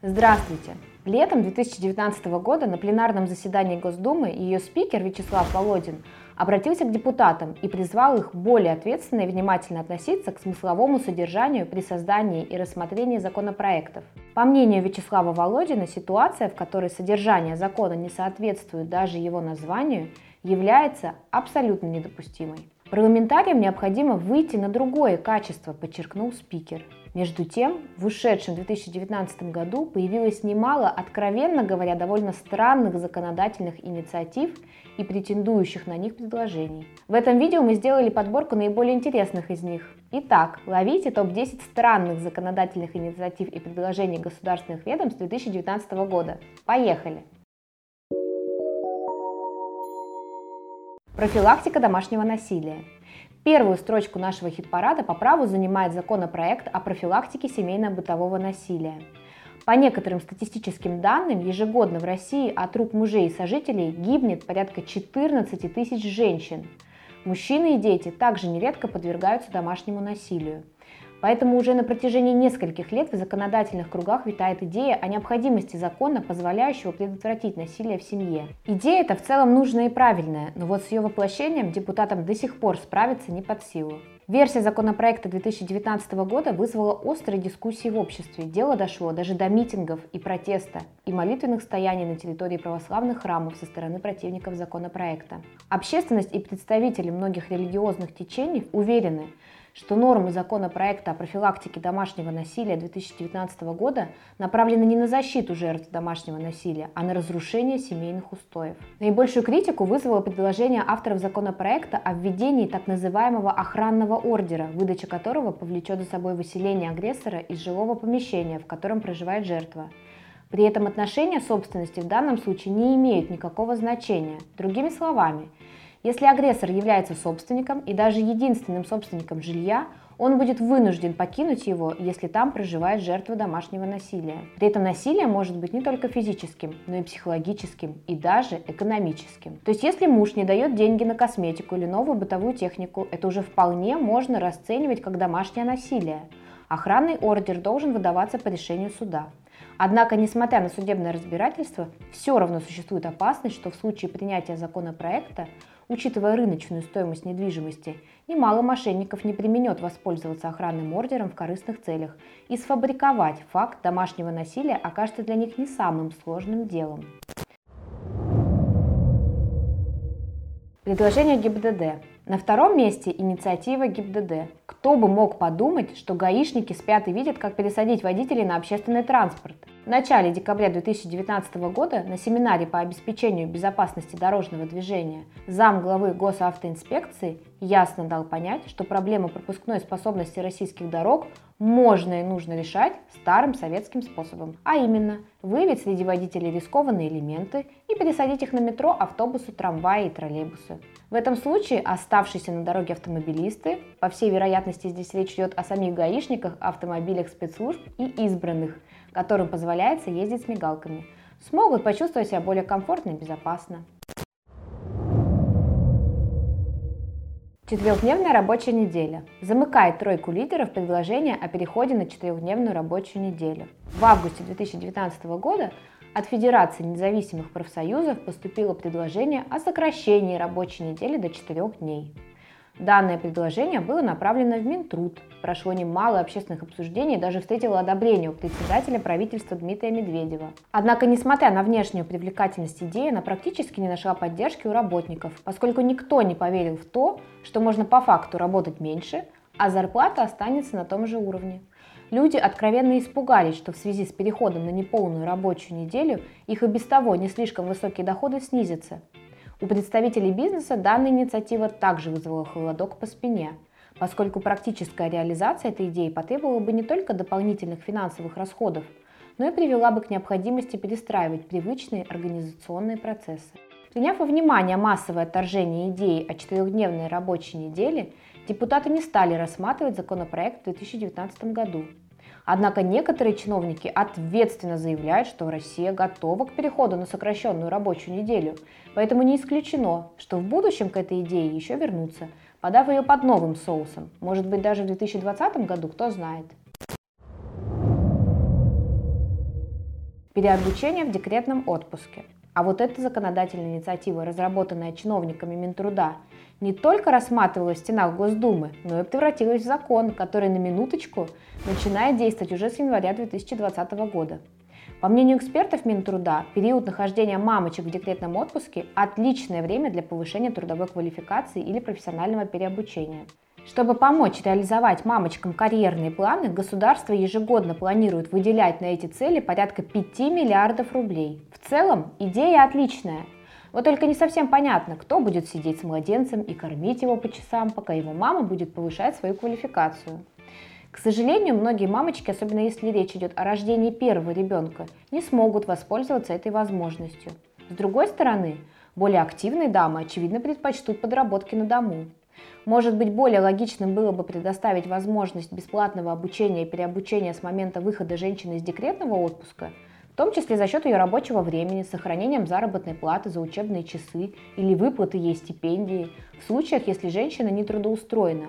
Здравствуйте! Летом 2019 года на пленарном заседании Госдумы ее спикер Вячеслав Володин обратился к депутатам и призвал их более ответственно и внимательно относиться к смысловому содержанию при создании и рассмотрении законопроектов. По мнению Вячеслава Володина, ситуация, в которой содержание закона не соответствует даже его названию, является абсолютно недопустимой. Парламентариям необходимо выйти на другое качество, подчеркнул спикер. Между тем, в ушедшем 2019 году появилось немало, откровенно говоря, довольно странных законодательных инициатив и претендующих на них предложений. В этом видео мы сделали подборку наиболее интересных из них. Итак, ловите топ-10 странных законодательных инициатив и предложений государственных ведомств 2019 года. Поехали! Профилактика домашнего насилия. Первую строчку нашего хит-парада по праву занимает законопроект о профилактике семейно-бытового насилия. По некоторым статистическим данным, ежегодно в России от рук мужей и сожителей гибнет порядка 14 тысяч женщин. Мужчины и дети также нередко подвергаются домашнему насилию. Поэтому уже на протяжении нескольких лет в законодательных кругах витает идея о необходимости закона, позволяющего предотвратить насилие в семье. Идея эта в целом нужная и правильная, но вот с ее воплощением депутатам до сих пор справиться не под силу. Версия законопроекта 2019 года вызвала острые дискуссии в обществе. Дело дошло даже до митингов и протеста, и молитвенных стояний на территории православных храмов со стороны противников законопроекта. Общественность и представители многих религиозных течений уверены, что нормы законопроекта о профилактике домашнего насилия 2019 года направлены не на защиту жертв домашнего насилия, а на разрушение семейных устоев. Наибольшую критику вызвало предложение авторов законопроекта о введении так называемого охранного ордера, выдача которого повлечет за собой выселение агрессора из жилого помещения, в котором проживает жертва. При этом отношения собственности в данном случае не имеют никакого значения. Другими словами, если агрессор является собственником и даже единственным собственником жилья, он будет вынужден покинуть его, если там проживает жертва домашнего насилия. При этом насилие может быть не только физическим, но и психологическим, и даже экономическим. То есть если муж не дает деньги на косметику или новую бытовую технику, это уже вполне можно расценивать как домашнее насилие. Охранный ордер должен выдаваться по решению суда. Однако, несмотря на судебное разбирательство, все равно существует опасность, что в случае принятия законопроекта, учитывая рыночную стоимость недвижимости, немало мошенников не применет воспользоваться охранным ордером в корыстных целях, и сфабриковать факт домашнего насилия окажется для них не самым сложным делом. Предложение ГИБДД. На втором месте инициатива ГИБДД. Кто бы мог подумать, что гаишники спят и видят, как пересадить водителей на общественный транспорт. В начале декабря 2019 года на семинаре по обеспечению безопасности дорожного движения замглавы Госавтоинспекции ясно дал понять, что проблему пропускной способности российских дорог можно и нужно решать старым советским способом, а именно выявить среди водителей рискованные элементы и пересадить их на метро, автобусы, трамваи и троллейбусы. В этом случае оставшиеся на дороге автомобилисты, по всей вероятности здесь речь идет о самих гаишниках, автомобилях спецслужб и избранных, которым позволяется ездить с мигалками, смогут почувствовать себя более комфортно и безопасно. Четырехдневная рабочая неделя. Замыкает тройку лидеров предложение о переходе на четырехдневную рабочую неделю. В августе 2019 года от Федерации независимых профсоюзов поступило предложение о сокращении рабочей недели до 4 дней. Данное предложение было направлено в Минтруд, прошло немало общественных обсуждений и даже встретило одобрение у председателя правительства Дмитрия Медведева. Однако, несмотря на внешнюю привлекательность идеи, она практически не нашла поддержки у работников, поскольку никто не поверил в то, что можно по факту работать меньше, а зарплата останется на том же уровне. Люди откровенно испугались, что в связи с переходом на неполную рабочую неделю их и без того не слишком высокие доходы снизятся. У представителей бизнеса данная инициатива также вызвала холодок по спине, поскольку практическая реализация этой идеи потребовала бы не только дополнительных финансовых расходов, но и привела бы к необходимости перестраивать привычные организационные процессы. Приняв во внимание массовое отторжение идеи о четырехдневной рабочей неделе, депутаты не стали рассматривать законопроект в 2019 году. Однако некоторые чиновники ответственно заявляют, что Россия готова к переходу на сокращенную рабочую неделю, поэтому не исключено, что в будущем к этой идее еще вернутся, подав ее под новым соусом, может быть даже в 2020 году, кто знает. переобучение в декретном отпуске. А вот эта законодательная инициатива, разработанная чиновниками Минтруда, не только рассматривалась в стенах Госдумы, но и превратилась в закон, который на минуточку начинает действовать уже с января 2020 года. По мнению экспертов Минтруда, период нахождения мамочек в декретном отпуске – отличное время для повышения трудовой квалификации или профессионального переобучения. Чтобы помочь реализовать мамочкам карьерные планы, государство ежегодно планирует выделять на эти цели порядка 5 миллиардов рублей. В целом, идея отличная. Вот только не совсем понятно, кто будет сидеть с младенцем и кормить его по часам, пока его мама будет повышать свою квалификацию. К сожалению, многие мамочки, особенно если речь идет о рождении первого ребенка, не смогут воспользоваться этой возможностью. С другой стороны, более активные дамы, очевидно, предпочтут подработки на дому. Может быть, более логичным было бы предоставить возможность бесплатного обучения и переобучения с момента выхода женщины из декретного отпуска, в том числе за счет ее рабочего времени, с сохранением заработной платы за учебные часы или выплаты ей стипендии, в случаях, если женщина не трудоустроена.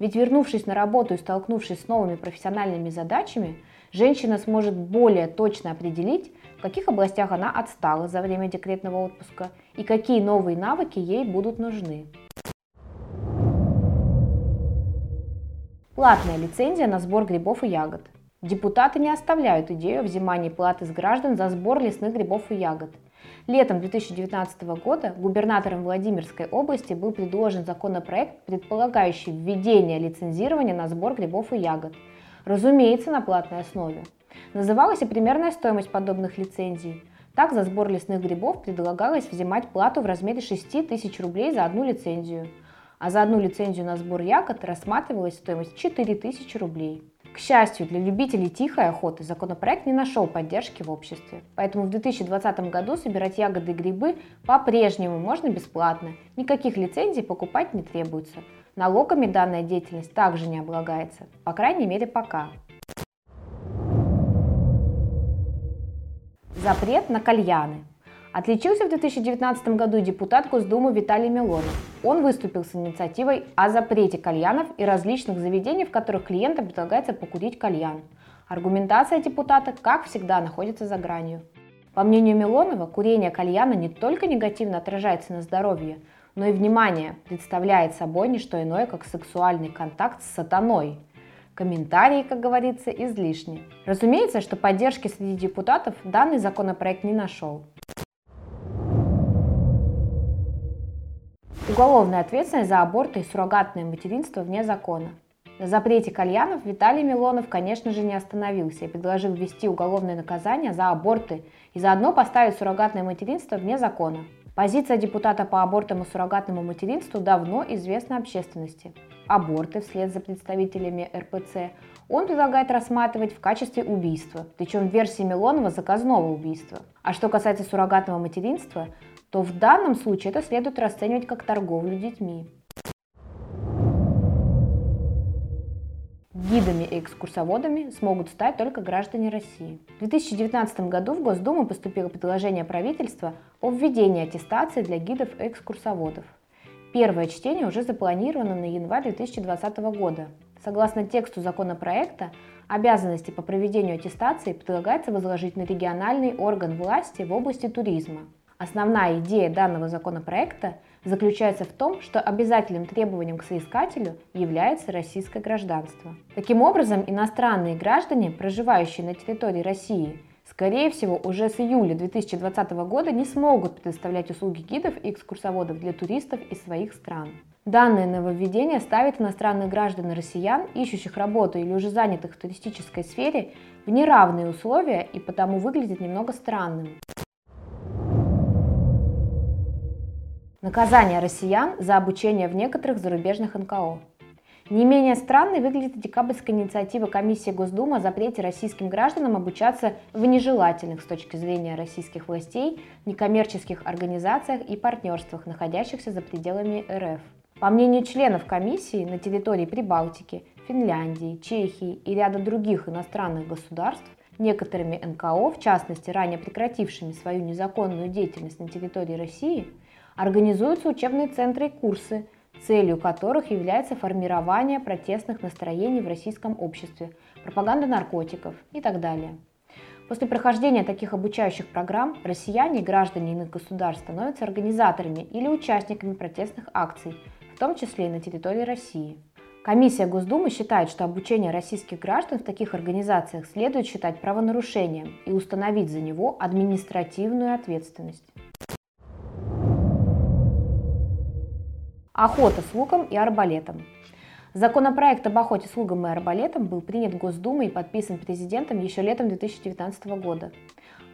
Ведь, вернувшись на работу и столкнувшись с новыми профессиональными задачами, женщина сможет более точно определить, в каких областях она отстала за время декретного отпуска и какие новые навыки ей будут нужны. Платная лицензия на сбор грибов и ягод. Депутаты не оставляют идею о взимании платы с граждан за сбор лесных грибов и ягод. Летом 2019 года губернатором Владимирской области был предложен законопроект, предполагающий введение лицензирования на сбор грибов и ягод, разумеется, на платной основе. Называлась и примерная стоимость подобных лицензий. Так, за сбор лесных грибов предлагалось взимать плату в размере 6 тысяч рублей за одну лицензию, а за одну лицензию на сбор ягод рассматривалась стоимость 4 тысячи рублей. К счастью, для любителей тихой охоты законопроект не нашел поддержки в обществе. Поэтому в 2020 году собирать ягоды и грибы по-прежнему можно бесплатно, никаких лицензий покупать не требуется. Налогами данная деятельность также не облагается, по крайней мере пока. Запрет на кальяны. Отличился в 2019 году депутат Госдумы Виталий Милонов. Он выступил с инициативой о запрете кальянов и различных заведений, в которых клиентам предлагается покурить кальян. Аргументация депутата, как всегда, находится за гранью. По мнению Милонова, курение кальяна не только негативно отражается на здоровье, но и, внимание, представляет собой не что иное, как сексуальный контакт с сатаной. Комментарии, как говорится, излишни. Разумеется, что поддержки среди депутатов данный законопроект не нашел. Уголовная ответственность за аборты и суррогатное материнство вне закона. На запрете кальянов Виталий Милонов, конечно же, не остановился и предложил ввести уголовное наказание за аборты и заодно поставить суррогатное материнство вне закона. Позиция депутата по абортам и суррогатному материнству давно известна общественности. Аборты, вслед за представителями РПЦ, он предлагает рассматривать в качестве убийства, причем в версии Милонова заказного убийства. А что касается суррогатного материнства, то в данном случае это следует расценивать как торговлю детьми. Гидами и экскурсоводами смогут стать только граждане России. В 2019 году в Госдуму поступило предложение правительства о введении аттестации для гидов и экскурсоводов. Первое чтение уже запланировано на январь 2020 года. Согласно тексту законопроекта, обязанности по проведению аттестации предлагается возложить на региональный орган власти в области туризма. Основная идея данного законопроекта заключается в том, что обязательным требованием к соискателю является российское гражданство. Таким образом, иностранные граждане, проживающие на территории России, скорее всего, уже с июля 2020 года не смогут предоставлять услуги гидов и экскурсоводов для туристов из своих стран. Данное нововведение ставит иностранных граждан и россиян, ищущих работу или уже занятых в туристической сфере, в неравные условия и потому выглядит немного странным. Наказание россиян за обучение в некоторых зарубежных НКО. Не менее странной выглядит декабрьская инициатива Комиссии Госдумы о запрете российским гражданам обучаться в нежелательных с точки зрения российских властей, некоммерческих организациях и партнерствах, находящихся за пределами РФ. По мнению членов комиссии, на территории Прибалтики, Финляндии, Чехии и ряда других иностранных государств некоторыми НКО, в частности ранее прекратившими свою незаконную деятельность на территории России, организуются учебные центры и курсы, целью которых является формирование протестных настроений в российском обществе, пропаганда наркотиков и так далее. После прохождения таких обучающих программ россияне и граждане иных государств становятся организаторами или участниками протестных акций, в том числе и на территории России. Комиссия Госдумы считает, что обучение российских граждан в таких организациях следует считать правонарушением и установить за него административную ответственность. Охота с луком и арбалетом. Законопроект об охоте с луком и арбалетом был принят Госдумой и подписан президентом еще летом 2019 года.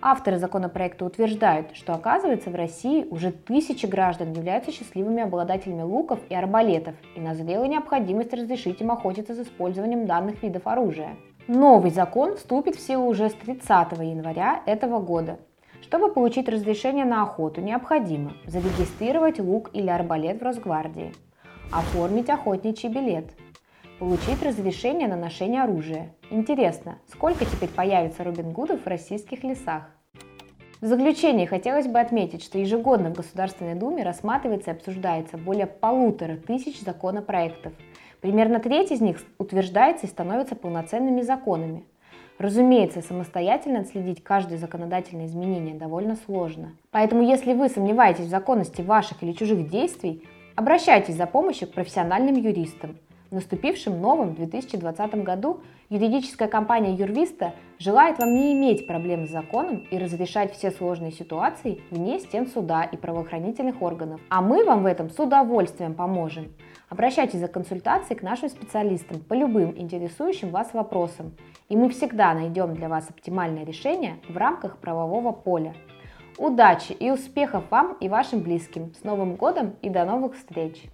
Авторы законопроекта утверждают, что, оказывается, в России уже тысячи граждан являются счастливыми обладателями луков и арбалетов, и назрела необходимость разрешить им охотиться с использованием данных видов оружия. Новый закон вступит в силу уже с 30 января этого года. Чтобы получить разрешение на охоту, необходимо зарегистрировать лук или арбалет в Росгвардии, оформить охотничий билет, получить разрешение на ношение оружия. Интересно, сколько теперь появится Робин Гудов в российских лесах? В заключение хотелось бы отметить, что ежегодно в Государственной Думе рассматривается и обсуждается более 1500 законопроектов. Примерно треть из них утверждается и становится полноценными законами. Разумеется, самостоятельно отследить каждое законодательное изменение довольно сложно. Поэтому, если вы сомневаетесь в законности ваших или чужих действий, обращайтесь за помощью к профессиональным юристам. В наступившем новом 2020 году юридическая компания «Юрвиста» желает вам не иметь проблем с законом и разрешать все сложные ситуации вне стен суда и правоохранительных органов. А мы вам в этом с удовольствием поможем. Обращайтесь за консультацией к нашим специалистам по любым интересующим вас вопросам, и мы всегда найдем для вас оптимальное решение в рамках правового поля. Удачи и успехов вам и вашим близким! С Новым годом и до новых встреч!